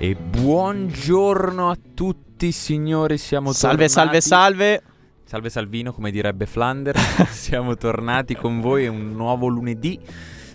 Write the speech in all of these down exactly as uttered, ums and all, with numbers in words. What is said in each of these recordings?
E buongiorno a tutti signori, siamo salve, tornati. Salve, salve, salve. Salve Salvino, come direbbe Flanders. Siamo tornati con voi, è un nuovo lunedì.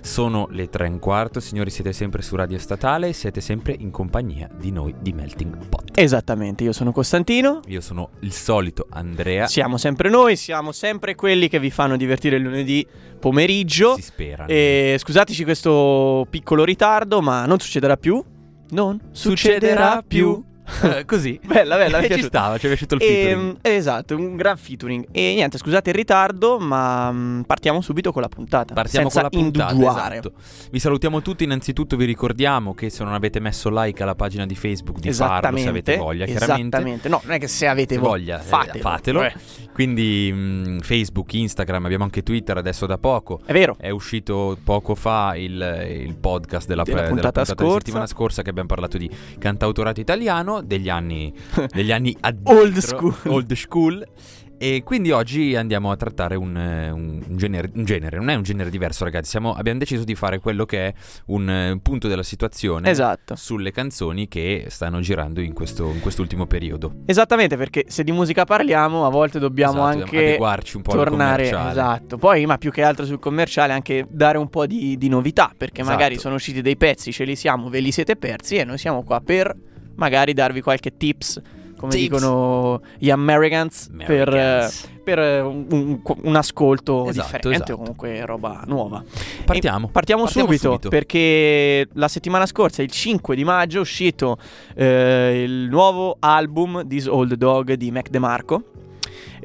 Sono le tre e un quarto, signori, siete sempre su Radio Statale, siete sempre in compagnia di noi di Melting Pot. Esattamente, io sono Costantino. Io sono il solito Andrea. Siamo sempre noi, siamo sempre quelli che vi fanno divertire il lunedì pomeriggio. Si spera. E scusateci questo piccolo ritardo, ma non succederà più. Non succederà più. Eh, così. Bella, bella. E ci stava, ci è piaciuto il featuring. E, esatto, un gran featuring. E niente, scusate il ritardo, ma mh, partiamo subito con la puntata. Partiamo senza con la puntata, esatto. Vi salutiamo tutti, innanzitutto vi ricordiamo che se non avete messo like alla pagina di Facebook di farlo, se avete voglia, chiaramente. Esattamente, no, non è che se avete voglia, fatelo. Eh, fatelo. Eh. Quindi mh, Facebook, Instagram, abbiamo anche Twitter adesso da poco. È vero. È uscito poco fa il, il podcast della, della, pre- puntata, della puntata scorsa. Della settimana scorsa, che abbiamo parlato di cantautorato italiano degli anni degli anni addietro, old school. Old school. E quindi oggi andiamo a trattare un, un, genere, un genere, non è un genere diverso ragazzi, siamo, abbiamo deciso di fare quello che è un punto della situazione, esatto, sulle canzoni che stanno girando in, questo, in quest'ultimo periodo. Esattamente, perché se di musica parliamo a volte dobbiamo, esatto, anche dobbiamo adeguarci un po' tornare, al commerciale. Esatto, poi ma più che altro sul commerciale anche dare un po' di, di novità, perché esatto, magari sono usciti dei pezzi, ce li siamo, ve li siete persi e noi siamo qua per... magari darvi qualche tips, come tips. dicono gli Americans, Americans. per, per un, un, un ascolto, esatto, differente, esatto, o comunque roba nuova. Partiamo, partiamo, partiamo subito, subito, perché la settimana scorsa, il cinque di maggio, è uscito eh, il nuovo album This Old Dog di Mac DeMarco.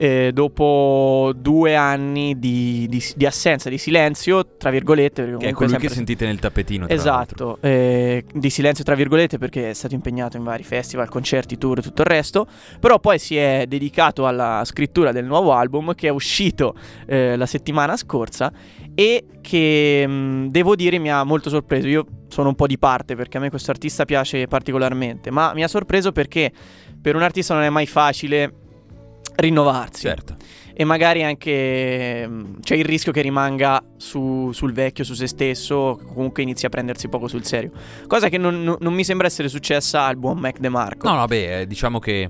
Eh, dopo due anni di, di, di assenza, di silenzio, tra virgolette, perché che è quello sempre... che sentite nel tappetino, tra esatto, eh, di silenzio tra virgolette, perché è stato impegnato in vari festival, concerti, tour e tutto il resto. Però poi si è dedicato alla scrittura del nuovo album, che è uscito eh, la settimana scorsa e che mh, devo dire mi ha molto sorpreso. Io sono un po' di parte perché a me questo artista piace particolarmente, ma mi ha sorpreso perché per un artista non è mai facile rinnovarsi, certo, e magari anche c'è il rischio che rimanga su, sul vecchio, su se stesso, comunque inizia a prendersi poco sul serio, cosa che non, non mi sembra essere successa al buon Mac DeMarco. No, vabbè, diciamo che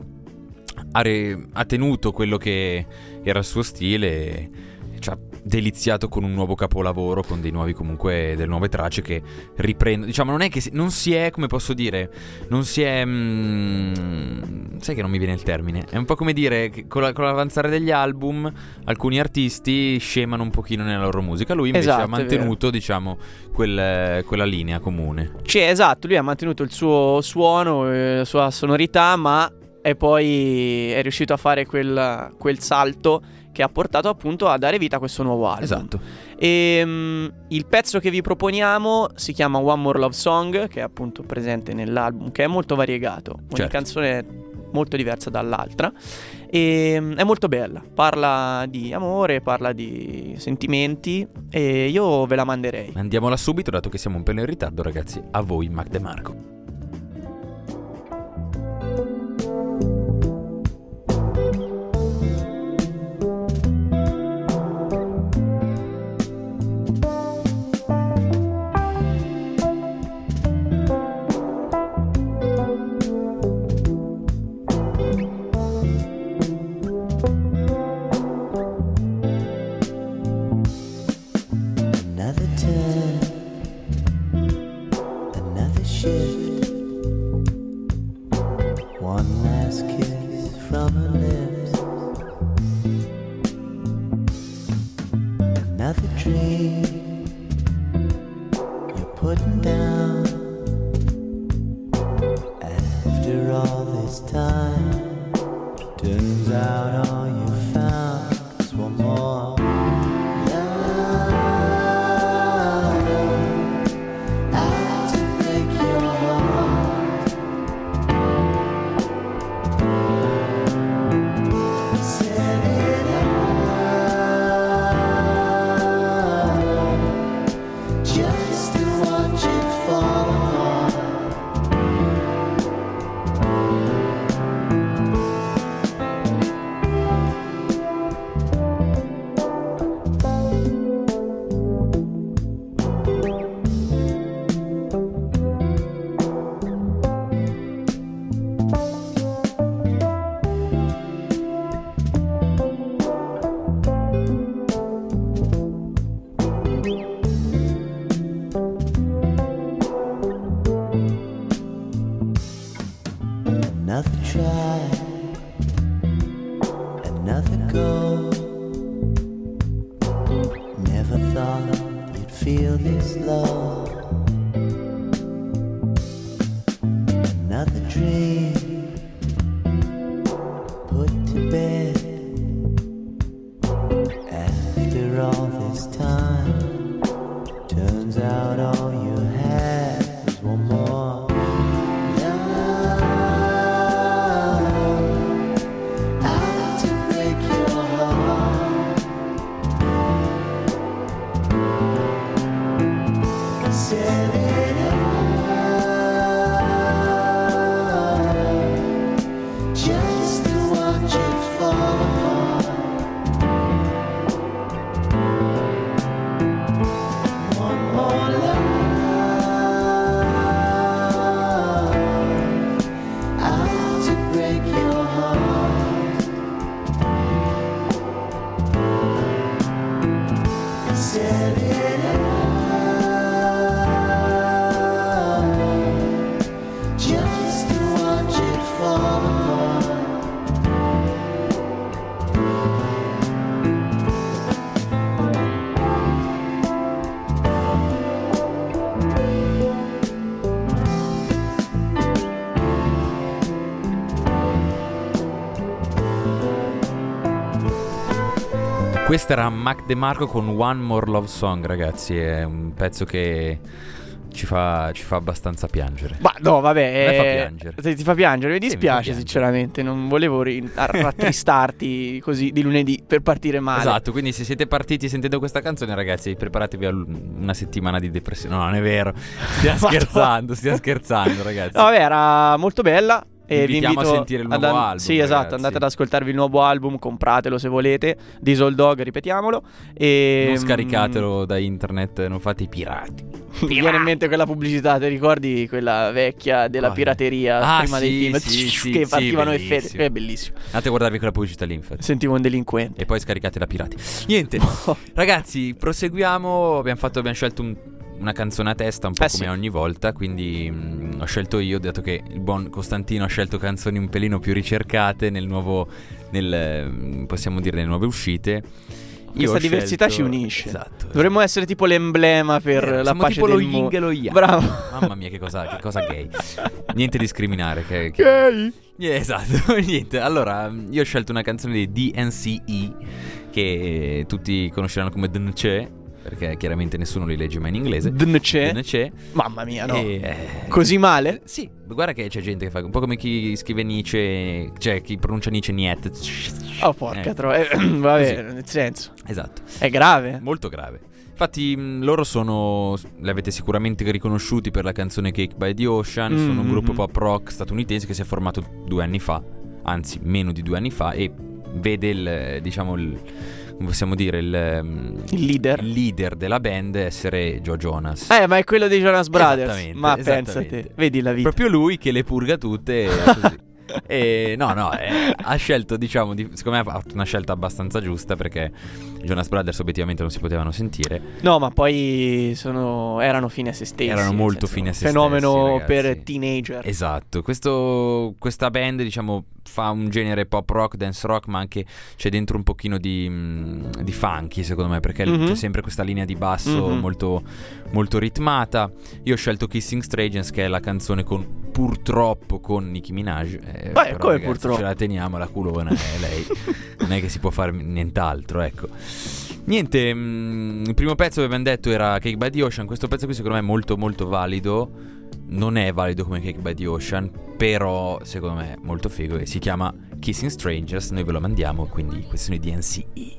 ha, re, ha tenuto quello che era il suo stile, cioè deliziato con un nuovo capolavoro, con dei nuovi comunque, delle nuove tracce che riprendo, diciamo non è che si, non si è, come posso dire, non si è mm, sai che non mi viene il termine, è un po' come dire che con, la, con l'avanzare degli album alcuni artisti scemano un pochino nella loro musica, lui invece, esatto, ha mantenuto diciamo quel, quella linea comune, cioè esatto, lui ha mantenuto il suo suono, eh, la sua sonorità, ma e poi è riuscito a fare quel, quel salto che ha portato appunto a dare vita a questo nuovo album. Esatto. E, um, il pezzo che vi proponiamo si chiama One More Love Song, che è appunto presente nell'album, che è molto variegato. Ogni certo. canzone è molto diversa dall'altra. E, um, è molto bella, parla di amore, parla di sentimenti e io ve la manderei. Andiamola subito, dato che siamo un pelo in ritardo ragazzi, a voi Mac DeMarco. Thank you. Another try, another go. Never thought you'd feel this low. Another dream put to bed. After all this time, turns out all you had was one more. Questo era Mac DeMarco con One More Love Song, ragazzi, è un pezzo che ci fa, ci fa abbastanza piangere. Ma no, vabbè, eh, fa piangere. Se ti fa piangere, mi dispiace, mi sinceramente, non volevo ri- rattristarti così di lunedì per partire male. Esatto, quindi se siete partiti sentendo questa canzone, ragazzi, preparatevi a una settimana di depressione. No, non è vero, stiamo scherzando, stiamo scherzando, ragazzi. No, vabbè, era molto bella. E vi invitiamo vi invito a sentire il nuovo an- album. Sì, esatto, ragazzi, andate ad ascoltarvi il nuovo album, compratelo se volete, Diesel Dog, ripetiamolo, e non scaricatelo mh... da internet, non fate i pirati. Mi viene in mente quella pubblicità, ti ricordi quella vecchia della oh, pirateria ah, prima sì, dei film sì, sì, che sì, partivano e fede, è bellissimo. Andate a guardarvi quella pubblicità lì, infatti. Sentivo un delinquente. E poi scaricate la pirati. Niente. Ragazzi, proseguiamo, abbiamo fatto abbiamo scelto un una canzone a testa, un po' eh come sì. ogni volta. Quindi mh, ho scelto io, dato che il buon Costantino ha scelto canzoni un pelino più ricercate nel nuovo, nel, possiamo dire, nelle nuove uscite. Io Questa diversità scelto... ci unisce, esatto, dovremmo esatto. essere tipo l'emblema per eh, la pace del mondo. Siamo tipo lo yin e lo yang. Bravo. Mamma mia, che cosa, che cosa gay. Niente discriminare che, che... Gay yeah, esatto. Niente. Allora, io ho scelto una canzone di D N C E, che tutti conosceranno come D N C E, perché chiaramente nessuno li legge mai in inglese. D N C E. D N C E. Mamma mia, no. E, eh, così male? Sì, guarda che c'è gente che fa un po' come chi scrive Nietzsche, cioè chi pronuncia Nietzsche Niet. Oh porca eh. troia. Eh, vabbè, così. Nel senso. Esatto. È grave. Molto grave. Infatti mh, loro sono, li avete sicuramente riconosciuti per la canzone Cake by the Ocean, mm-hmm. sono un gruppo pop rock statunitense che si è formato due anni fa, anzi meno di due anni fa, e vede il, diciamo il possiamo dire il, il leader il leader della band essere Joe Jonas. Eh, ma è quello dei Jonas Brothers. Esattamente, ma esattamente. Pensa te, vedi la vita. Proprio lui che le purga tutte. Così. E no, no, eh, ha scelto, diciamo, di, secondo me ha fatto una scelta abbastanza giusta, perché Jonas Brothers obiettivamente non si potevano sentire. No, ma poi sono, erano fine a se stessi. Erano molto fine a se stessi. Fenomeno per teenager. Esatto. Questo, questa band, diciamo, fa un genere pop rock, dance rock, ma anche c'è dentro un pochino di, di funky, secondo me, perché mm-hmm. c'è sempre questa linea di basso mm-hmm. molto, molto ritmata. Io ho scelto Kissing Strangers, che è la canzone con purtroppo con Nicki Minaj. Eh, Beh, però, come ragazzi, purtroppo ce la teniamo, la culona è lei. Non è che si può fare nient'altro, ecco. Niente, mh, il primo pezzo che abbiamo detto era Cake by the Ocean. Questo pezzo qui secondo me è molto molto valido. Non è valido come Cake by the Ocean, però secondo me è molto figo, e si chiama Kissing Strangers. Noi ve lo mandiamo, quindi questione di N C E.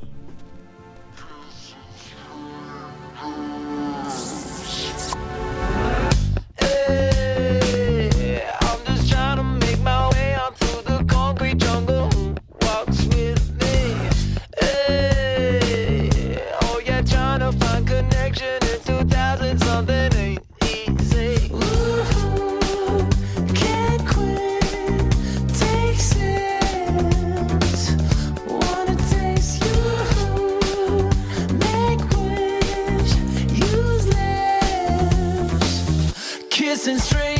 Kissing strangers,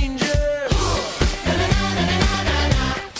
na na na na na na na.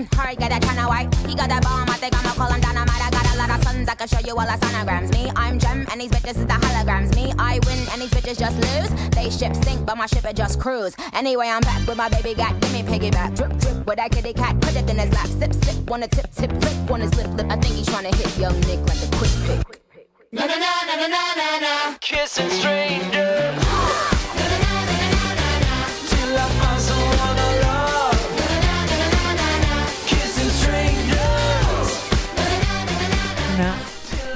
Mm, Harry got that kind of white. He got that bomb, I think I'ma call him dynamite. I got a lot of sons, I can show you all the sonograms. Me, I'm Gem, and these bitches is the holograms. Me, I win, and these bitches just lose. They ship sink, but my ship it just cruise. Anyway, I'm back with my baby got. Give me piggyback. Drip, drip, with that kitty cat. Put it in his lap. Sip, sip, on a tip, tip, lick, on his lip, lip. I think he's trying to hit young Nick like a quick pick. Na na na na na na na. Kissing strangers. Na na na na na na na. Till I find someone I love. Na na na na na na. Kissing strangers.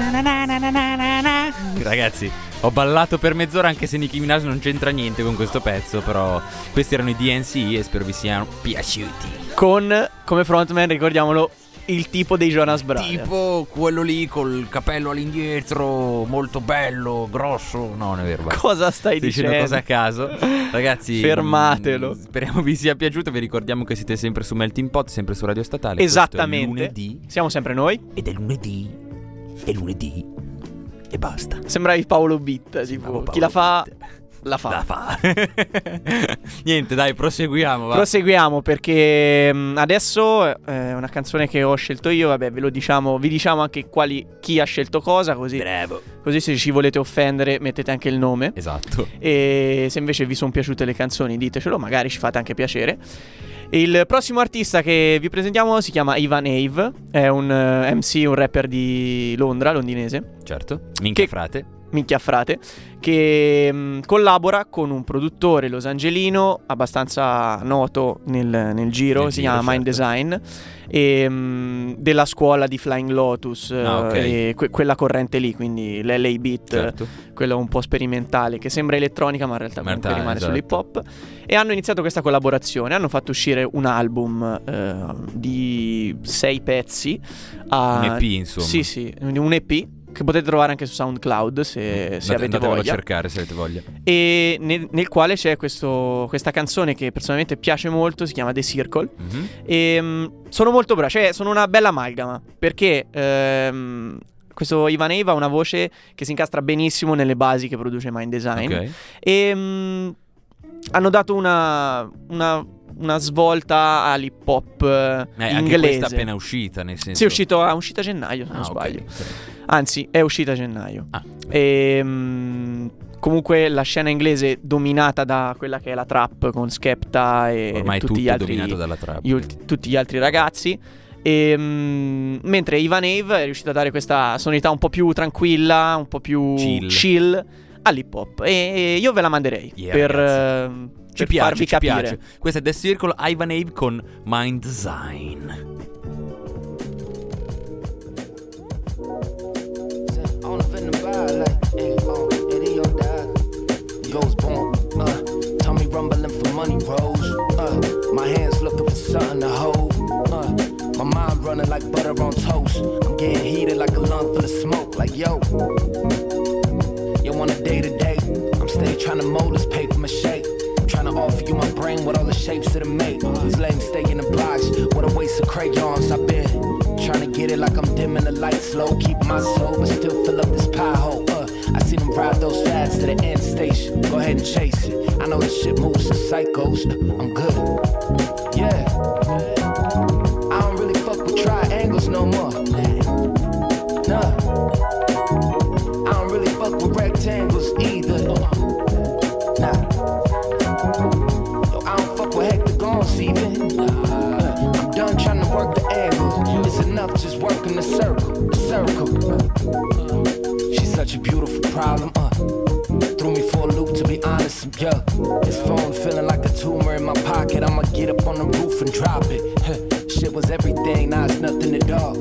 Na na na na na na na na. Ragazzi, ho ballato per mezz'ora anche se Nicki Minaj non c'entra niente con questo pezzo, però questi erano i D N C E e spero vi siano piaciuti. Con come frontman, ricordiamolo, il tipo dei Jonas Brothers. Tipo quello lì col capello all'indietro, molto bello, grosso. No, non è vero. Cosa stai Stai dicendo? Dicendo cosa a caso. Ragazzi, fermatelo. Speriamo vi sia piaciuto. Vi ricordiamo che siete sempre su Melting Pot, sempre su Radio Statale. Esattamente. Questo è lunedì. Siamo sempre noi. Ed è lunedì. È lunedì. E basta. Sembravi Paolo Bitta. Tipo Paolo chi la fa... Bitta. La fa, la fa. Niente, dai, proseguiamo va. Proseguiamo perché adesso è una canzone che ho scelto io. Vabbè, ve lo diciamo, vi diciamo anche quali, chi ha scelto cosa, così. Bravo. Così se ci volete offendere mettete anche il nome. Esatto. E se invece vi sono piaciute le canzoni ditecelo, magari ci fate anche piacere. Il prossimo artista che vi presentiamo si chiama Ivan Ave. È un M C, un rapper di Londra, londinese. Certo, minchia che... frate Minchia frate, che mh, collabora con un produttore losangelino abbastanza noto nel, nel giro, nel si giro, chiama Mind Design, e, mh, della scuola di Flying Lotus, ah, okay. e que- quella corrente lì, quindi l'L A Beat, certo. Quella un po' sperimentale, che sembra elettronica ma in realtà, in realtà rimane esatto. Sull'hip hop. E hanno iniziato questa collaborazione, hanno fatto uscire un album eh, di sei pezzi. A... Un E P insomma. Sì, sì, un E P. Che potete trovare anche su SoundCloud se, se avete voglia. A cercare se avete voglia. E nel, nel quale c'è questo, questa canzone che personalmente piace molto, si chiama The Circle. Mm-hmm. E, um, sono molto bravi, cioè sono una bella amalgama, perché um, questo Ivan Ave ha una voce che si incastra benissimo nelle basi che produce Mind Design. Okay. E um, hanno dato una... una una svolta all'hip hop eh, inglese. Anche questa appena uscita, nel senso. Sì, è uscito, è uscita a gennaio, se ah, non sbaglio. Okay, okay. Anzi, è uscita a gennaio. Ah. E, mh, comunque la scena inglese dominata da quella che è la trap con Skepta e ormai tutti gli altri, dominato dalla trap. Gli, tutti gli altri ragazzi. E, mh, mentre Ivan Ave è riuscito a dare questa sonorità un po' più tranquilla, un po' più chill, chill all'hip hop. E, e io ve la manderei yeah, per Ci piace, ci piace. Questo è The Circle, Ivan Ave con Mind Design. My mind running like butter on toast. I'm getting heated like a lung full of smoke. Like yo, yo on a day to day. I'm steady trying to mold this paper mache. Trying to offer you my brain with all the shapes that it make. These lame staying obliged. What a waste of crayons I've been. Trying to get it like I'm dimming the light slow. Keep my soul but still fill up this pothole. Uh, I see them ride those fads to the end station. Go ahead and chase it. I know this shit moves to psychos. I'm good. Yeah. I don't really fuck with triangles no more. Nah. I don't really fuck with rectangles either. Nah. Even. Uh, I'm done trying to work the angle. It's enough just working the circle, the circle. Uh, she's such a beautiful problem. Uh, threw me for a loop to be honest. I'm young. This phone feeling like a tumor in my pocket. I'ma get up on the roof and drop it. Shit was everything, now it's nothing at all.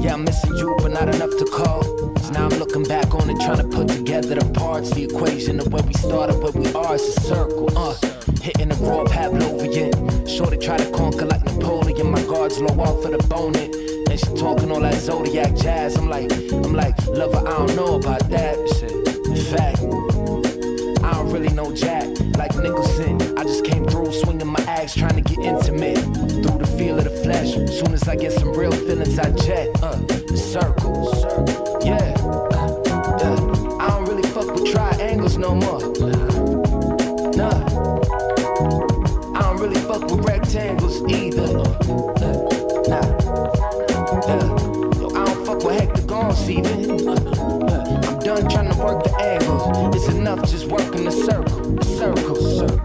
Yeah, I'm missing you, but not enough to call. So now I'm looking back on it, trying to put together the parts, the equation of where we started, where we are. It's a circle. Uh, hitting the raw Pavlovian. Shorty try to conquer like Napoleon. My guards low off of the bone it. And she talking all that Zodiac jazz. I'm like, I'm like, lover, I don't know about that shit. In fact, I don't really know jack. Like Nicholson, I just came through swinging my axe, trying to get intimate. Through the feel of the flesh. Soon as I get some real feelings, I jet. Uh, the circle, circle. Yeah. Uh, I don't really fuck with triangles no more. Nah. Really fuck with rectangles either. on, see then. I'm done trying to work the angles. It's enough just working the circle, the circle, circle.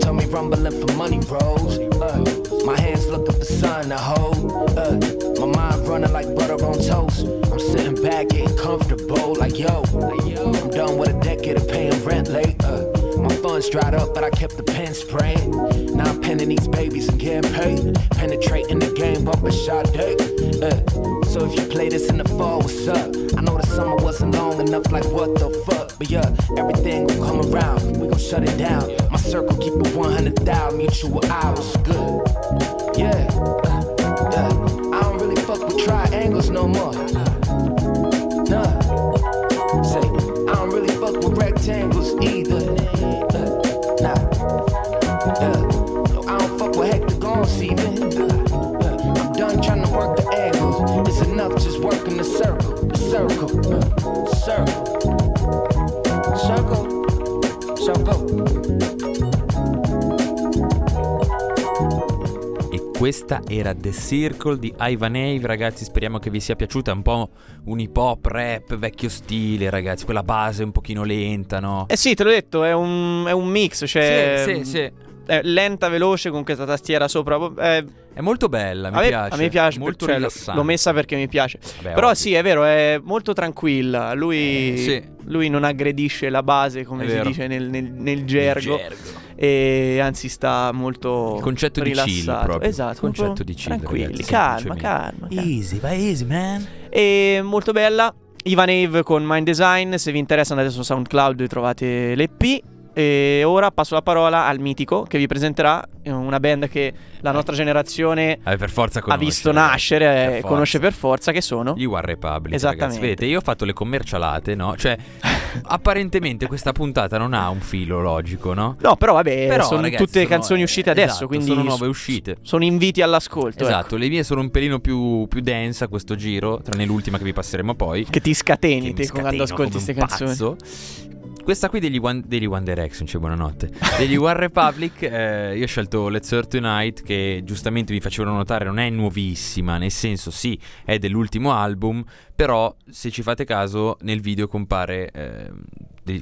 Tell me rumbling for money rolls. Uh, my hands looking for sun to hold. Uh, my mind running like butter on toast. I'm sitting back getting comfortable like yo. I'm done with a decade of paying rent late. Uh, My funds dried up, but I kept the pen spraying. Now I'm penning these babies and getting paid. Penetrating the game, bumping Sade. Uh, so if you play this in the fall, what's up? I know the summer wasn't long enough, like what the fuck? But yeah, everything will come around, we gon' shut it down. My circle keep it one hundred thousand mutual hours, good. Yeah, uh, I don't really fuck with triangles no more. Nah. Say, I don't really fuck with rectangles either. Uh, nah, uh, no, I don't fuck with hectagons even. Uh, uh, I'm done trying to work the angles. It's enough just working the circle, the circle, uh, circle, circle, circle. E questa era The Circle di Ivan Ave, ragazzi, speriamo che vi sia piaciuta, un po'. Un hip hop rap vecchio stile, ragazzi, quella base un pochino lenta, no? Eh sì, te l'ho detto, è un, è un mix, cioè sì, sì, sì. È lenta, veloce, con questa tastiera sopra è, è molto bella, mi a piace. Me, a me piace, molto cioè, rilassante. L'ho messa perché mi piace. Vabbè, però ovvio. Sì, è vero, è molto tranquilla. Lui, eh, sì. lui non aggredisce la base, come si dice nel, nel, nel gergo, gergo. E anzi sta molto il concetto rilassato. Di chill proprio. Esatto, il concetto di chill, tranquilli, ragazzi, calma, calma, calma. Easy, vai easy, man. E molto bella Ivan Ave con Mind Design. Se vi interessa andate su SoundCloud e trovate l'E P. E ora passo la parola al mitico che vi presenterà una band che la nostra generazione eh, per forza conosce, ha visto nascere e eh, conosce per forza, che sono gli OneRepublic. Esattamente, ragazzi. Vedete, io ho fatto le commercialate, no? Cioè apparentemente questa puntata non ha un filo logico, no? No, però vabbè, però, sono ragazzi, tutte sono, canzoni uscite eh, adesso, esatto, quindi sono nuove uscite. Sono inviti all'ascolto. Esatto, ecco. Le mie sono un pelino più, più densa a questo giro, tranne l'ultima che vi passeremo poi. Che ti scateni che te quando ascolti queste canzoni. Pazzo. Questa qui degli One, degli One Direction, cioè buonanotte, degli OneRepublic, eh, io ho scelto Let's Hurt Tonight, che giustamente vi facevano notare non è nuovissima, nel senso sì, è dell'ultimo album, però se ci fate caso nel video compare... Eh,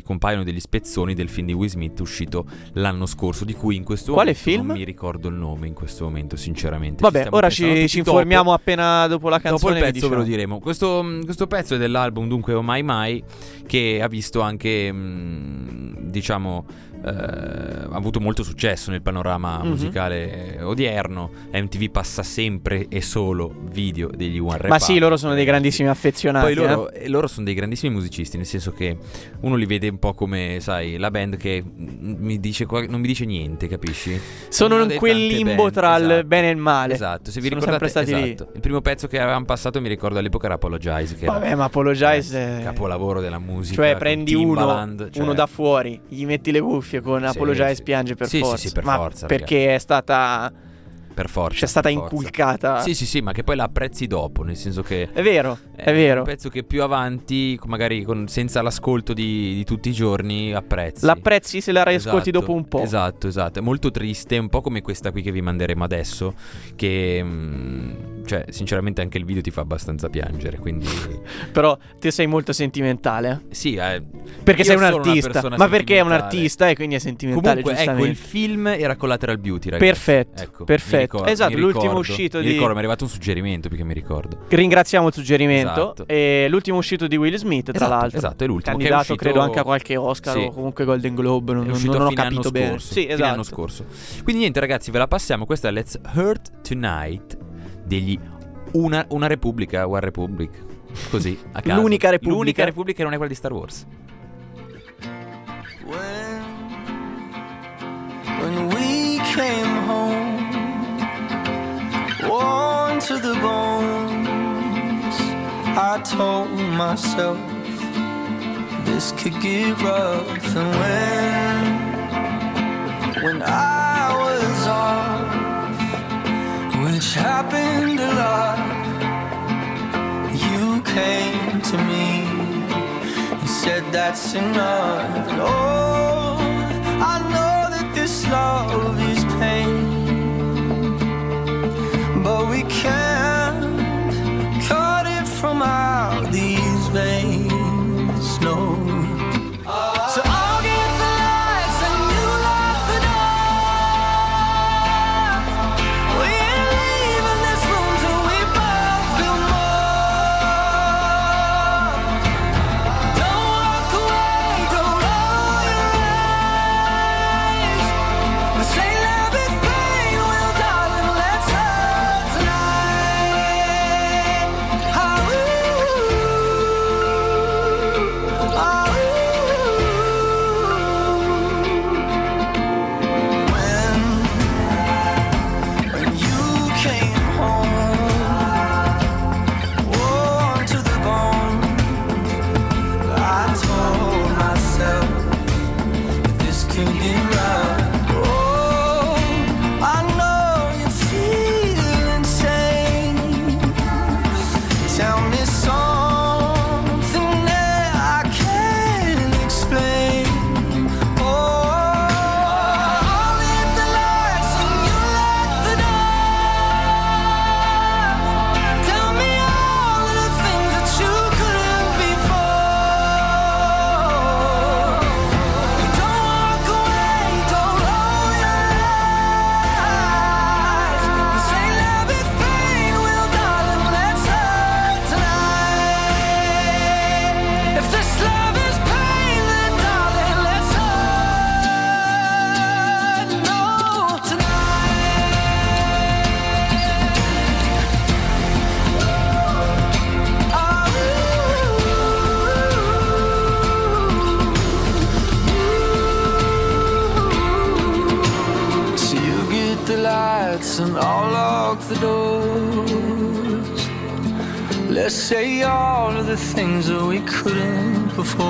compaiono degli spezzoni del film di Will Smith uscito l'anno scorso, di cui in questo Quale momento film? Non mi ricordo il nome in questo momento sinceramente. Vabbè, ci ora ci, ci informiamo dopo, appena dopo la canzone, dopo il pezzo ve lo diremo. Questo, questo pezzo è dell'album dunque Oh My My, che ha visto anche mh, diciamo eh, ha avuto molto successo nel panorama mm-hmm. musicale odierno. M T V passa sempre e solo video degli OneRepublic. Ma sì, loro sono dei grandissimi affezionati. Poi loro, eh? loro sono dei grandissimi musicisti, nel senso che uno li vede un po' come, sai, la band che mi dice non mi dice niente, capisci? Sono in quel limbo band, tra esatto. il bene e il male. Esatto, se vi sono ricordate stati esatto. lì. Il primo pezzo che avevamo passato, mi ricordo all'epoca, era Apologize, che Vabbè, era, ma Apologize eh, è... capolavoro della musica. Cioè prendi uno, cioè... uno da fuori, gli metti le cuffie con sì, Apologize sì. piange per sì, forza. Sì, sì, per ma forza, perché ragazzi. È stata per forza. C'è stata inculcata. Forza. Sì, sì, sì, ma che poi la apprezzi dopo, nel senso che è vero, è, è vero. Un pezzo che più avanti, magari con, senza l'ascolto di, di tutti i giorni, apprezzi. L'apprezzi se la riascolti esatto, dopo un po'. Esatto, esatto. È molto triste, un po' come questa qui che vi manderemo adesso, che mh, cioè, sinceramente anche il video ti fa abbastanza piangere, quindi Però te sei molto sentimentale. Sì, eh, perché sei un artista, ma perché è un artista e quindi è sentimentale. Comunque, ecco, il film era Collateral Beauty, ragazzi. Perfetto. Ecco, perfetto. Ricordo, esatto, ricordo, l'ultimo uscito mi di... ricordo, mi è arrivato un suggerimento più che mi ricordo. Ringraziamo il suggerimento esatto. e l'ultimo uscito di Will Smith, tra esatto, l'altro. Esatto, è l'ultimo candidato, che è uscito... credo anche a qualche Oscar sì. o comunque Golden Globe, non, non, non ho capito bene. Scorso, sì, esatto. Fine anno scorso. Quindi niente, ragazzi, ve la passiamo, questa è Let's Hurt Tonight degli Una, una Repubblica, One Republic. Così, a caso. L'unica Repubblica. L'unica Repubblica non è quella di Star Wars. When, when we came home worn to the bones, I told myself this could get rough. And when, when I was off, which happened a lot, you came to me and said that's enough. And oh, I know that this love is pain, but we can't cut it from our Let's say all of the things that we couldn't before.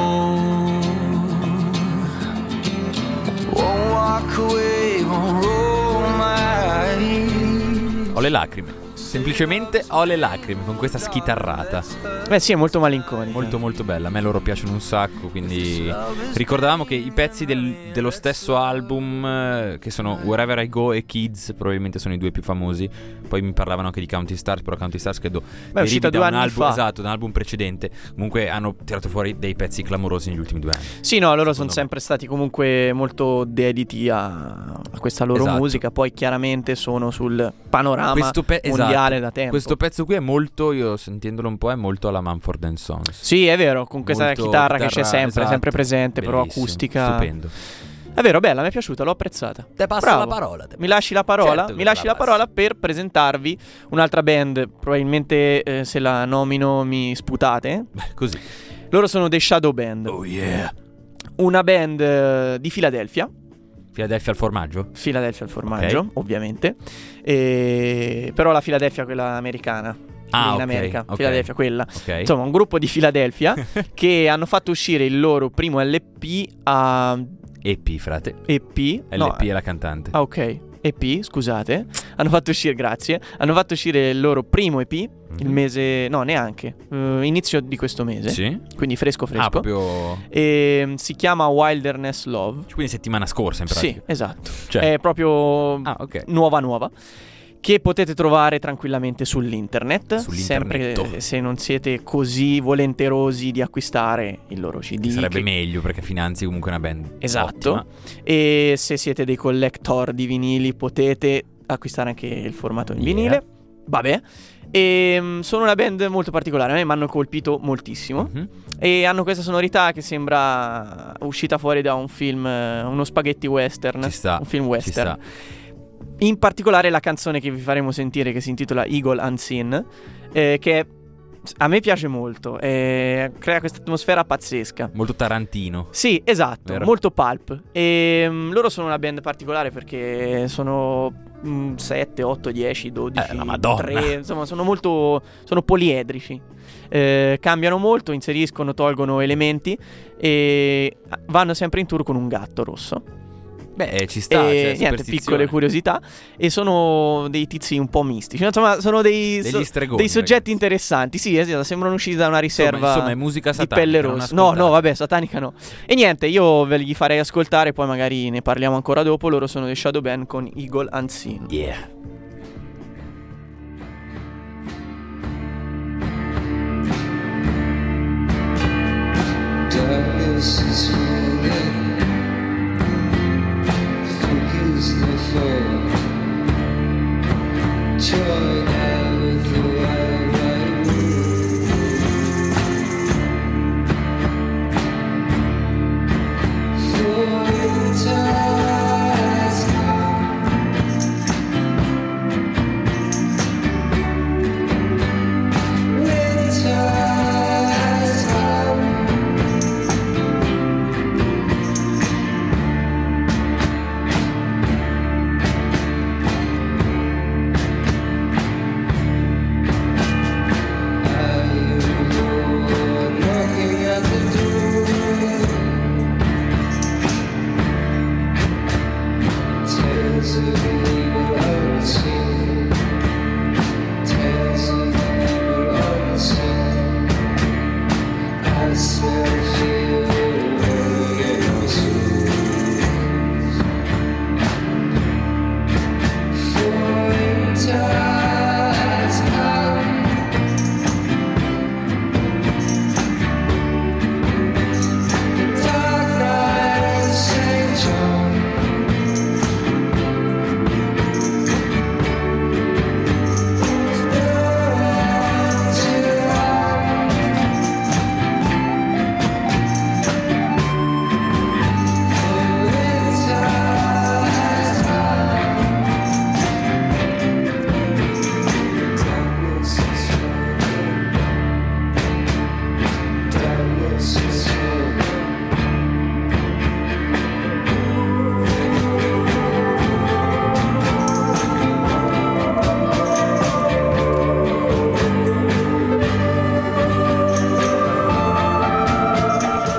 Won't walk away, won't roll my eyes. Ho le lacrime. Semplicemente ho le lacrime con questa schitarrata. Beh sì, è molto malinconica. Molto molto bella, a me loro piacciono un sacco. Quindi ricordavamo che i pezzi del, dello stesso album, che sono Wherever I Go e Kids, probabilmente sono i due più famosi. Poi mi parlavano anche di Counting Stars, però Counting Stars credo Beh, è uscita due anni album, fa. Esatto, da un album precedente. Comunque hanno tirato fuori dei pezzi clamorosi negli ultimi due anni. Sì, no, loro sono me. sempre stati comunque molto dediti a, a questa loro esatto. musica. Poi chiaramente sono sul panorama questo pe- mondiale. Da tempo. Questo pezzo qui è molto, io sentendolo un po', è molto alla Mumford and Sons. Sì, è vero, con questa chitarra, chitarra che c'è sempre, esatto, sempre presente, bellissimo, però acustica. Stupendo. È vero, bella, mi è piaciuta, l'ho apprezzata. Te passo Bravo. la parola. Mi lasci la parola, certo mi lasci la, la parola per presentarvi un'altra band, probabilmente eh, se la nomino mi sputate. Beh, così. Loro sono The Shadow Band. Oh yeah. Una band eh, di Philadelphia. Philadelphia al formaggio? Philadelphia al formaggio, okay. ovviamente e... Però la Philadelphia quella americana. Ah, in okay, America, okay. Philadelphia quella okay. Insomma, un gruppo di Philadelphia che hanno fatto uscire il loro primo L P a... E P, frate E P? L P no. è la cantante. Ah, ok, E P, scusate. Hanno fatto uscire, grazie Hanno fatto uscire il loro primo E P mm-hmm. il mese, no neanche uh, inizio di questo mese. Sì. Quindi fresco fresco. Ah, proprio. E si chiama Wilderness Love. Quindi settimana scorsa in pratica. Sì, esatto, cioè. È proprio ah, okay. nuova nuova, che potete trovare tranquillamente sull'internet, sempre se non siete così volenterosi di acquistare il loro C D. Che sarebbe che... meglio perché finanzi comunque una band esatto. ottima. E se siete dei collector di vinili potete acquistare anche il formato in yeah. vinile. Vabbè. E sono una band molto particolare, a me mi hanno colpito moltissimo mm-hmm. e hanno questa sonorità che sembra uscita fuori da un film, uno spaghetti western, ci sta, un film western. In particolare la canzone che vi faremo sentire, che si intitola Eagle Unseen, eh, che a me piace molto, eh, crea questa atmosfera pazzesca. Molto Tarantino. Sì, esatto, vero? Molto pulp. E mh, loro sono una band particolare perché sono mh, sette, otto, dieci, dodici, eh, la Madonna. tre, insomma sono molto, sono poliedrici. Eh, cambiano molto, inseriscono, tolgono elementi e vanno sempre in tour con un gatto rosso. Beh, ci sta, e, cioè, niente, piccole curiosità. E sono dei tizi un po' mistici. Insomma, sono dei, so, stregoni, dei soggetti ragazzi. Interessanti. Sì, esatto, sembrano usciti da una riserva. Insomma, insomma è musica satanica, di pelle rossa. No, no, vabbè, satanica no. E niente, io ve li farei ascoltare, poi magari ne parliamo ancora dopo. Loro sono The Shadow Band con Eagle Unseen. Yeah.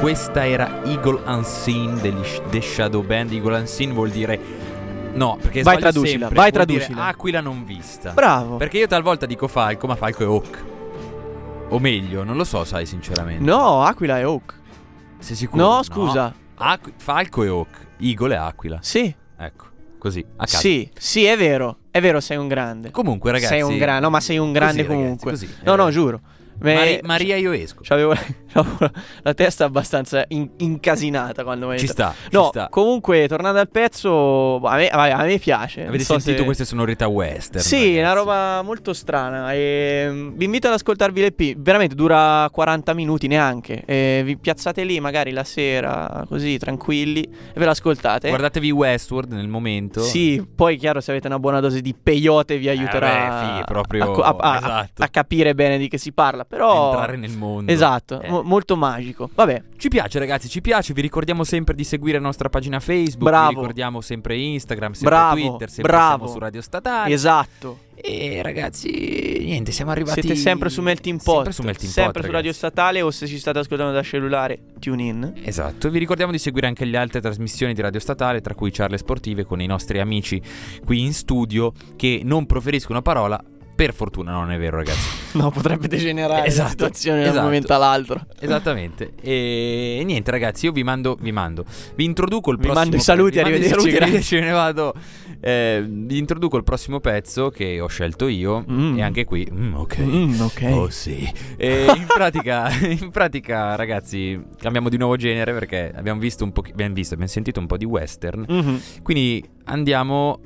Questa era Eagle Unseen degli The Shadow Band. Eagle Unseen vuol dire... No, perché vai traducila, sempre, vai traducila. Aquila non vista. Bravo. Perché io talvolta dico falco, ma falco è hawk. O meglio, non lo so, sai, sinceramente. No, aquila è hawk. Sei sicuro? No, scusa. No. Aqu- falco è hawk, eagle è aquila. Sì. Ecco, così, a caso. Sì, sì, è vero. È vero, sei un grande. Comunque, ragazzi, sei un grande. No, ma sei un grande così, comunque. Ragazzi, così, no, no, giuro. Me... Mari- Maria io esco. C'avevo la testa abbastanza in- incasinata quando ci sta, no, ci sta. Comunque tornando al pezzo, a me, a me piace. Avete so sentito se... queste sonorità western? Sì, ragazzi, è una roba molto strana e vi invito ad ascoltarvi l'E P. Veramente dura quaranta minuti neanche e vi piazzate lì magari la sera, così tranquilli, e ve l'ascoltate. Guardatevi Westward nel momento. Sì, poi chiaro, se avete una buona dose di peyote vi aiuterà eh, beh, sì, proprio... a, a, a, esatto. a capire bene di che si parla. Però entrare nel mondo. Esatto, eh. mo- molto magico. Vabbè, ci piace, ragazzi, ci piace. Vi ricordiamo sempre di seguire la nostra pagina Facebook. Bravo. Vi ricordiamo sempre Instagram, sempre bravo, Twitter, sempre bravo. Siamo su Radio Statale. Esatto. E ragazzi, niente, siamo arrivati. Siete sempre su Melting Pot, sempre su, Melting sempre Pot, su Radio Statale, o se ci state ascoltando da cellulare, tune in. Esatto, vi ricordiamo di seguire anche le altre trasmissioni di Radio Statale, tra cui Charle Sportive, con i nostri amici qui in studio che non proferiscono parola. Per fortuna non è vero, ragazzi. No, potrebbe degenerare esatto, la situazione esatto, da un momento all'altro. Esattamente. E niente, ragazzi, io vi mando, vi mando, vi introduco il vi prossimo. Vi mando i saluti, arrivederci, grazie. Ne vado. Eh, vi introduco il prossimo pezzo che ho scelto io mm. e anche qui. Mm, ok. Mm, ok. Oh sì. E in pratica, in pratica, ragazzi, cambiamo di nuovo genere perché abbiamo visto un po', abbiamo visto, abbiamo sentito un po' di western. Mm-hmm. Quindi andiamo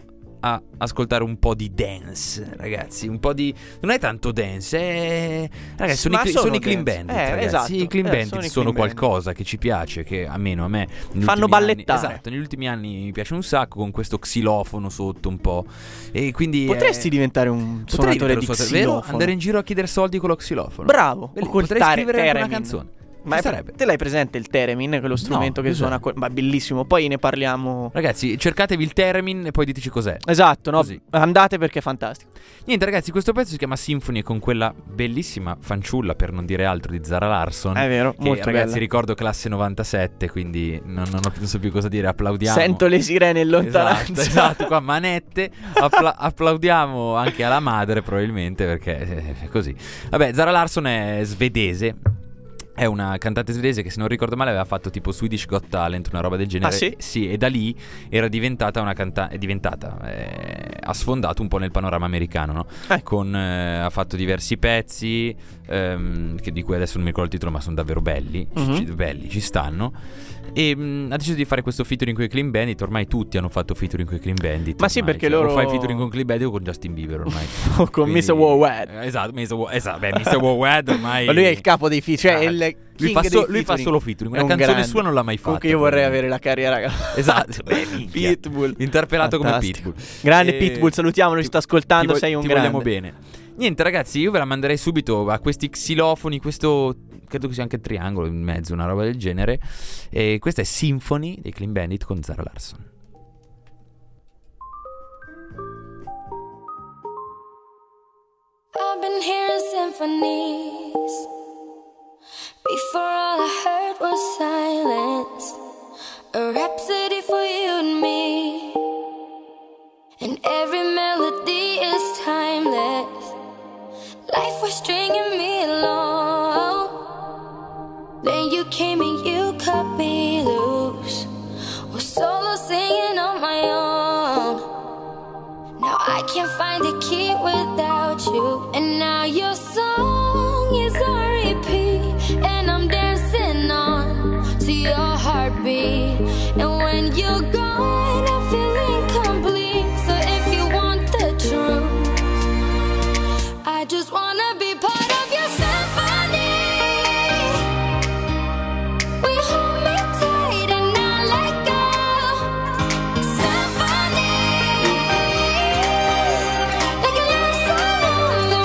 a ascoltare un po' di dance, ragazzi, un po' di... non è tanto dance, è... ragazzi, sono i, sono i Clean Bandit, eh, ragazzi, esatto, i Clean eh, Bandit sono, sono Clean qualcosa Bandit. Che ci piace, che almeno a me fanno ballettare anni, esatto, negli ultimi anni mi piace un sacco, con questo xilofono sotto un po', e quindi potresti è... diventare un suonatore di suonatore, xilofono, vero? Andare in giro a chiedere soldi con lo xilofono, bravo, o potrei scrivere anche una canzone. Ma sarebbe. Te l'hai presente il Theremin? Quello strumento no, che esatto. suona. Ma bellissimo. Poi ne parliamo. Ragazzi, cercatevi il Theremin e poi diteci cos'è. Esatto, no? Così. Andate perché è fantastico. Niente, ragazzi, questo pezzo si chiama Symphony, con quella bellissima fanciulla, per non dire altro, di Zara Larsson. È vero, che, molto ragazzi, bella. Ricordo classe novantasette, quindi non, non, non so più cosa dire. Applaudiamo. Sento le sirene in lontananza. Esatto, esatto, qua manette. Appla- applaudiamo anche alla madre, probabilmente, perché è così. Vabbè, Zara Larsson è svedese. È una cantante svedese che, se non ricordo male, aveva fatto tipo Swedish Got Talent, una roba del genere. Ah, sì? Sì, e da lì era diventata una cantante. È diventata. Eh, ha sfondato un po' nel panorama americano, no? Eh. Con, eh, ha fatto diversi pezzi, ehm, che di cui adesso non mi ricordo il titolo, ma sono davvero belli. Mm-hmm. Ci, belli, ci stanno. E mh, ha deciso di fare questo featuring con i Clean Bandit. Ormai tutti hanno fatto featuring con i Clean Bandit. Ma ormai, sì, perché cioè, loro. O fai featuring con Clean Bandit o con Justin Bieber ormai. O con quindi... mister Worldwide. Esatto, mister Worldwide. Esatto, beh, mister Worldwide ormai. Ma lui è il capo dei feat. Cioè, ah, il... Lui fa, so, lui fa solo featuring. Una canzone grande. Sua non l'ha mai fatta. Comunque io vorrei avere la carriera. Esatto. Pitbull interpellato fantastico. Come Pitbull. Grande e... Pitbull, salutiamolo, ti, ci sta ascoltando, ti, sei un ti grande. Ti vogliamo bene. Niente, ragazzi, io ve la manderei subito a questi xilofoni, questo credo che sia anche il triangolo in mezzo, una roba del genere. E questa è Symphony dei Clean Bandit con Zara Larsson. I've been hearing symphonies. Before all I heard was silence, a rhapsody for you and me. And every melody is timeless. Life was stringing me along. Then you came and you cut me loose. Was solo singing on my own. Now I can't find a key without you. And now your song is on repeat. And I'm dancing on to your heartbeat. And when you're gone, I feel incomplete. So if you want the truth, I just wanna be part of your symphony. We hold me tight and not let go. Symphony, like a love song on the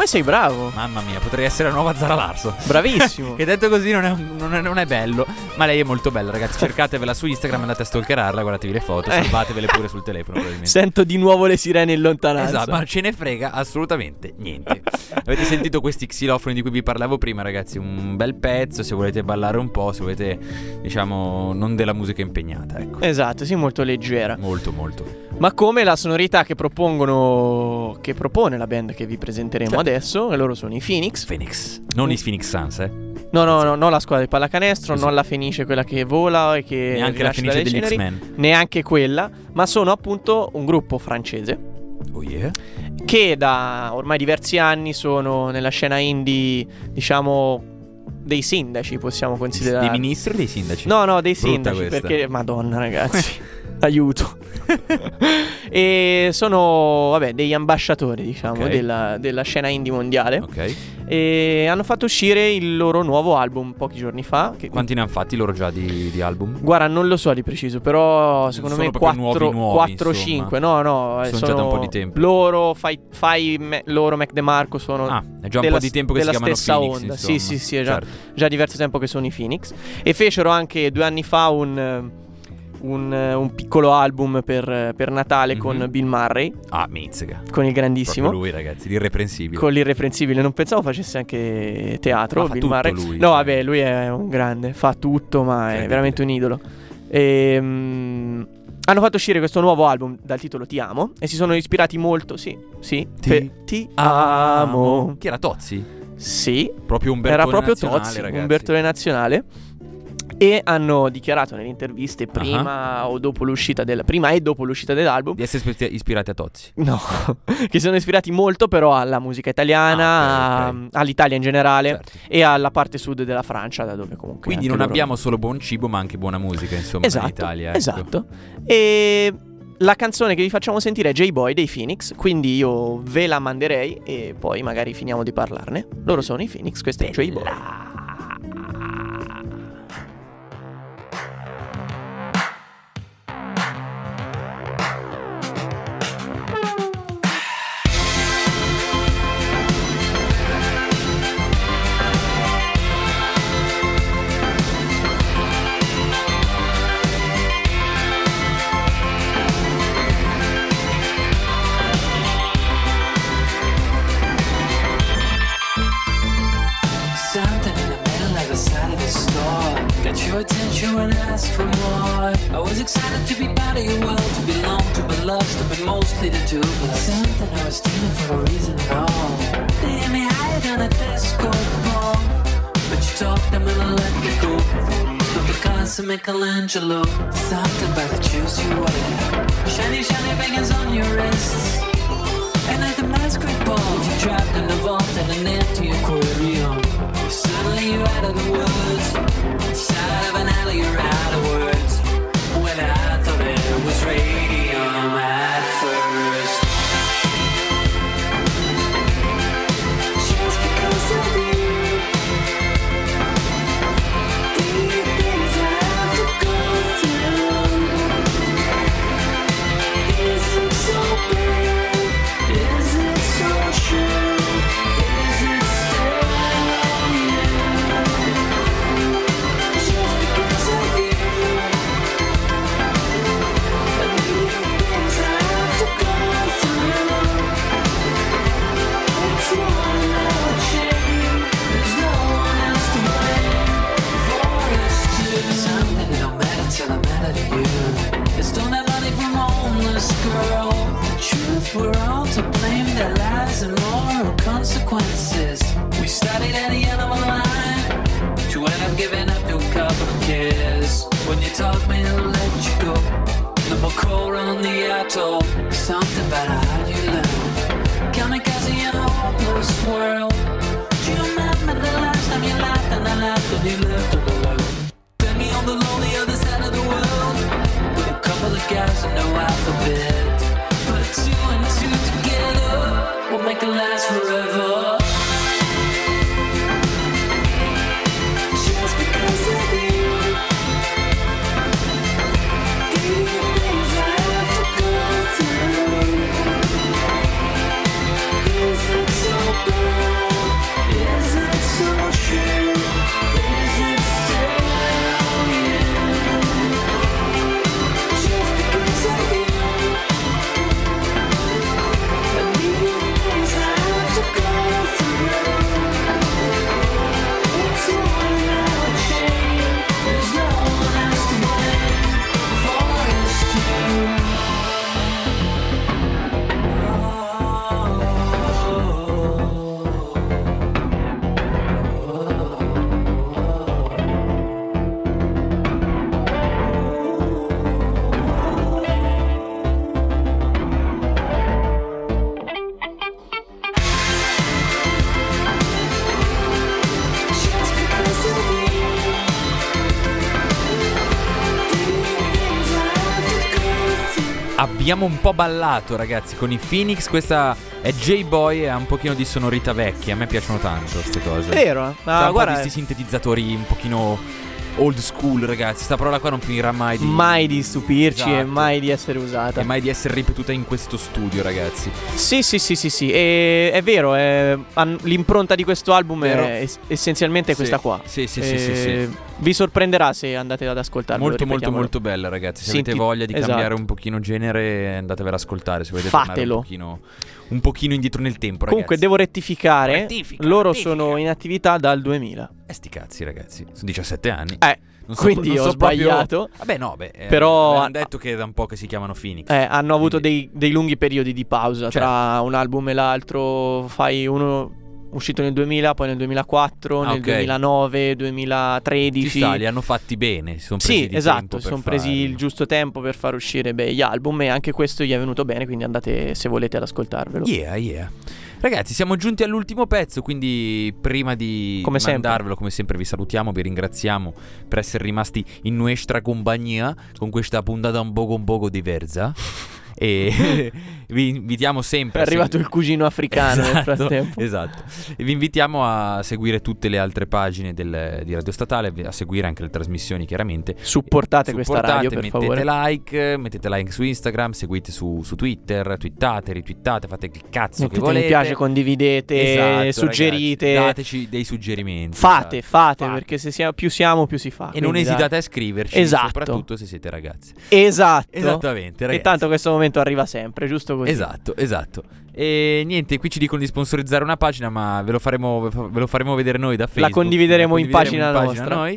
come sei bravo. Mamma mia, potrei essere la nuova Zara Larsson. Bravissimo. Che detto così non è, non, è, non è bello, ma lei è molto bella, ragazzi. Cercatevela su Instagram, andate a stalkerarla, guardatevi le foto, eh. salvatevele pure sul telefono probabilmente. Sento di nuovo le sirene in lontananza. Esatto, ma ce ne frega assolutamente niente. Avete sentito questi xilofoni di cui vi parlavo prima, ragazzi? Un bel pezzo, se volete ballare un po', se volete, diciamo, non della musica impegnata, ecco. Esatto, sì, molto leggera. Molto, molto. Ma come la sonorità che propongono, che propone la band che vi presenteremo certo. adesso, e loro sono i Phoenix. Phoenix, non i Phoenix Suns, eh. No, no, no, non la squadra di pallacanestro, esatto. non la Fenice, quella che vola e che neanche la Fenice degli ceneri, X-Men. Neanche quella, ma sono appunto un gruppo francese. Oh yeah. Che da ormai diversi anni sono nella scena indie, diciamo, dei sindaci, possiamo considerare. Dei ministri o dei sindaci? No, no, dei Brutta sindaci questa. Perché, madonna ragazzi, aiuto. E sono, vabbè, degli ambasciatori, diciamo, okay. della, della scena indie mondiale. Ok. E hanno fatto uscire il loro nuovo album pochi giorni fa. Che... Quanti ne hanno fatti loro già di, di album? Guarda, non lo so di preciso, però secondo sono me quattro o cinque. No, no, sono, sono... già da un po' di tempo. Loro, fai, fai me, loro, Mac DeMarco sono. Ah, è già un della, po' di tempo che si chiamano Phoenix. Onda. Sì, sì, sì, è già, certo. già diverso tempo che sono i Phoenix. E fecero anche due anni fa un. Un, un piccolo album per, per Natale mm-hmm. con Bill Murray. Ah, mizzica. Con il grandissimo. Proprio lui, ragazzi, l'irreprensibile. Con l'irreprensibile. Non pensavo facesse anche teatro, Bill Murray. Lui, no, cioè. vabbè, lui è un grande. Fa tutto, ma grande. È veramente un idolo. E, mm, hanno fatto uscire questo nuovo album dal titolo Ti amo. E si sono ispirati molto, sì, sì. Ti, per, ti amo. Chi era Tozzi? Sì. Proprio Umberto era proprio Tozzi, ragazzi. Umberto le Nazionale. E hanno dichiarato nelle interviste prima uh-huh. o dopo l'uscita del prima e dopo l'uscita dell'album di essere ispirati a Tozzi. No, che sono ispirati molto però alla musica italiana, ah, okay, okay. all'Italia in generale, certo. e alla parte sud della Francia, da dove comunque. Quindi non loro... abbiamo solo buon cibo, ma anche buona musica, insomma, esatto, in Italia. Ecco. Esatto. E la canzone che vi facciamo sentire è J-Boy dei Phoenix, quindi io ve la manderei e poi magari finiamo di parlarne. Loro sono i Phoenix, questo Bella. È J-Boy. Michelangelo, something by the juice you wear. Shiny, shiny bangers on your wrists. And like a mask grip ball, you're trapped in a vault and an empty aquarium. Suddenly you're out of the woods. Inside of an alley, you're out of words. When I thought it was radium at first. We're all to blame, their lies and moral consequences. We started at the end of a line to end up giving up to a couple of kids. When you taught me to let you go, no more coal on the atoll. Something about how you learn, kamikaze in a hopeless world. Do you remember the last time you laughed and the last time you left the world? Bend me on the lonely other side of the world with a couple of guys and no alphabet. Two and two together, we'll make it last forever. Just because of you, the things I have to go through, is it so bad? abbiamo un po' ballato, ragazzi, con i Phoenix. Questa è J-Boy e ha un pochino di sonorità vecchia. A me piacciono tanto queste cose. Vero, ma cioè, guarda, questi eh. sintetizzatori un pochino old school, ragazzi. Sta parola qua non finirà mai di mai di stupirci, esatto, e mai di essere usata e mai di essere ripetuta in questo studio, ragazzi. Sì, sì, sì, sì, sì. E, è vero, è, l'impronta di questo album è essenzialmente sì, questa qua. Sì, sì, sì, e, sì, sì, sì. Vi sorprenderà se andate ad ascoltarlo. Molto, molto, molto bella, ragazzi. Se Sinti... avete voglia di esatto. cambiare un pochino genere, andatevela ad ascoltare. Se volete Fatelo. Un pochino, un pochino indietro nel tempo, ragazzi. Comunque devo rettificare. Rettifica, Loro rettifica. sono in attività dal duemila. E eh, sti cazzi, ragazzi. Sono diciassette anni. Eh. Non so, quindi non ho so sbagliato proprio... Vabbè no beh Però hanno detto che da un po' che si chiamano Phoenix. Eh, hanno avuto quindi... dei, dei lunghi periodi di pausa, certo, tra un album e l'altro. Fai uno uscito nel duemila, poi nel duemilaquattro, ah, nel okay. duemilanove, duemilatredici. Ci sta, li hanno fatti bene, si sono presi sì, esatto, si sono presi il giusto tempo per far uscire beh, gli album. E anche questo gli è venuto bene, quindi andate se volete ad ascoltarvelo. Yeah, yeah. Ragazzi, siamo giunti all'ultimo pezzo, quindi prima di come mandarvelo, sempre. come sempre vi salutiamo, vi ringraziamo per essere rimasti in nostra compagnia con questa puntata un poco un poco diversa. E vi invitiamo sempre. È arrivato se... il cugino africano, esatto, nel frattempo. Esatto. E vi invitiamo a seguire tutte le altre pagine del, di Radio Statale, a seguire anche le trasmissioni, chiaramente. Supportate, Supportate questa radio, per mettete favore. Like, mettete like su Instagram, seguite su, su Twitter, twittate, ritwittate, fate il cazzo mettete che volete. Mi piace, condividete, esatto, suggerite, ragazzi, dateci dei suggerimenti. Fate, esatto. fate, fate, perché se siamo, più siamo, più si fa. E quindi non esitate dai. a scriverci, esatto. soprattutto se siete ragazzi. Esatto. Esattamente, ragazzi. E tanto questo momento arriva sempre, giusto così. Esatto, esatto. E niente, qui ci dicono di sponsorizzare una pagina, ma ve lo faremo, ve lo faremo vedere noi da Facebook. La condivideremo, la condivideremo in pagina, in pagina nostra. Noi.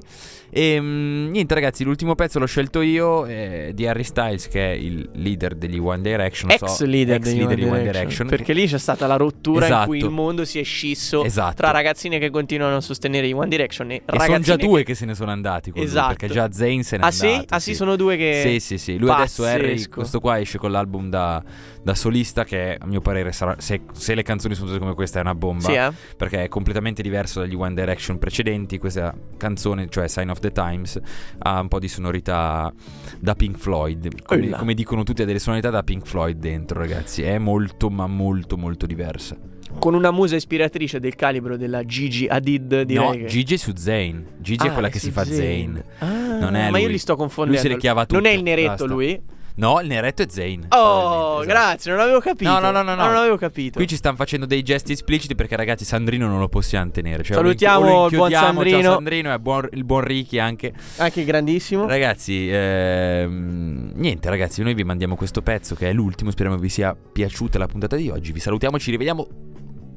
E mh, niente, ragazzi, l'ultimo pezzo l'ho scelto io, eh, di Harry Styles, che è il leader degli One Direction. Ex so, leader, ex degli leader One di One Direction. Perché lì c'è stata la rottura, esatto, in cui il mondo si è scisso, esatto, tra ragazzine che continuano a sostenere i One Direction e, e sono già due che... che se ne sono andati con esatto. lui, perché già Zayn se n'è ah, andato. Ah sì? Ah sì, sono due che... Sì, sì, sì. Lui pazzesco. Adesso Harry, questo qua esce con l'album da, da solista, che a mio parere sarà, se, se le canzoni sono tutte come questa, è una bomba, sì, eh? Perché è completamente diverso dagli One Direction precedenti. Questa canzone, cioè Sign of the Times, ha un po' di sonorità da Pink Floyd, come, come dicono tutti, ha delle sonorità da Pink Floyd dentro, ragazzi. È molto, ma molto, molto diversa, con una musa ispiratrice del calibro della Gigi Hadid, direi. No, che... Gigi su Zayn. Gigi ah, è quella è che si fa Zayn, ah, non è ma lui. Io li sto confondendo. Lui se le chiava tutte. Non è il neretto Basta. lui? No, il neretto è Zayn. Oh, esatto, grazie, non avevo capito. No, no, no, no, no. Non avevo capito. Qui ci stanno facendo dei gesti espliciti, perché, ragazzi, Sandrino non lo possiamo tenere. Cioè, salutiamo il buon Sandrino. Ciao Sandrino e buon, il buon Ricky anche. Anche grandissimo. Ragazzi, ehm, niente, ragazzi, noi vi mandiamo questo pezzo che è l'ultimo. Speriamo vi sia piaciuta la puntata di oggi. Vi salutiamo, ci rivediamo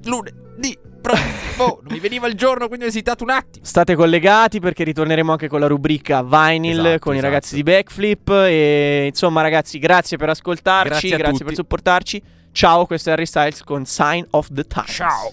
lunedì. Oh, non mi veniva il giorno, quindi ho esitato un attimo. State collegati, perché ritorneremo anche con la rubrica Vinyl, esatto, con esatto. i ragazzi di Backflip. E insomma, ragazzi, grazie per ascoltarci, grazie, grazie, grazie per supportarci. Ciao, questo è Harry Styles con Sign of the Times. Ciao.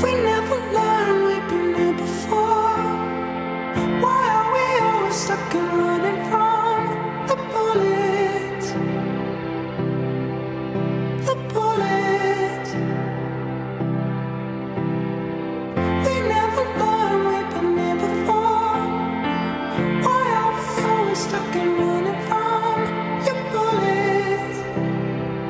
We never learn, we've been here before. Why are we always stuck and running from the bullets? The bullets. We never learn, we've been here before. Why are we always stuck and running from your bullets?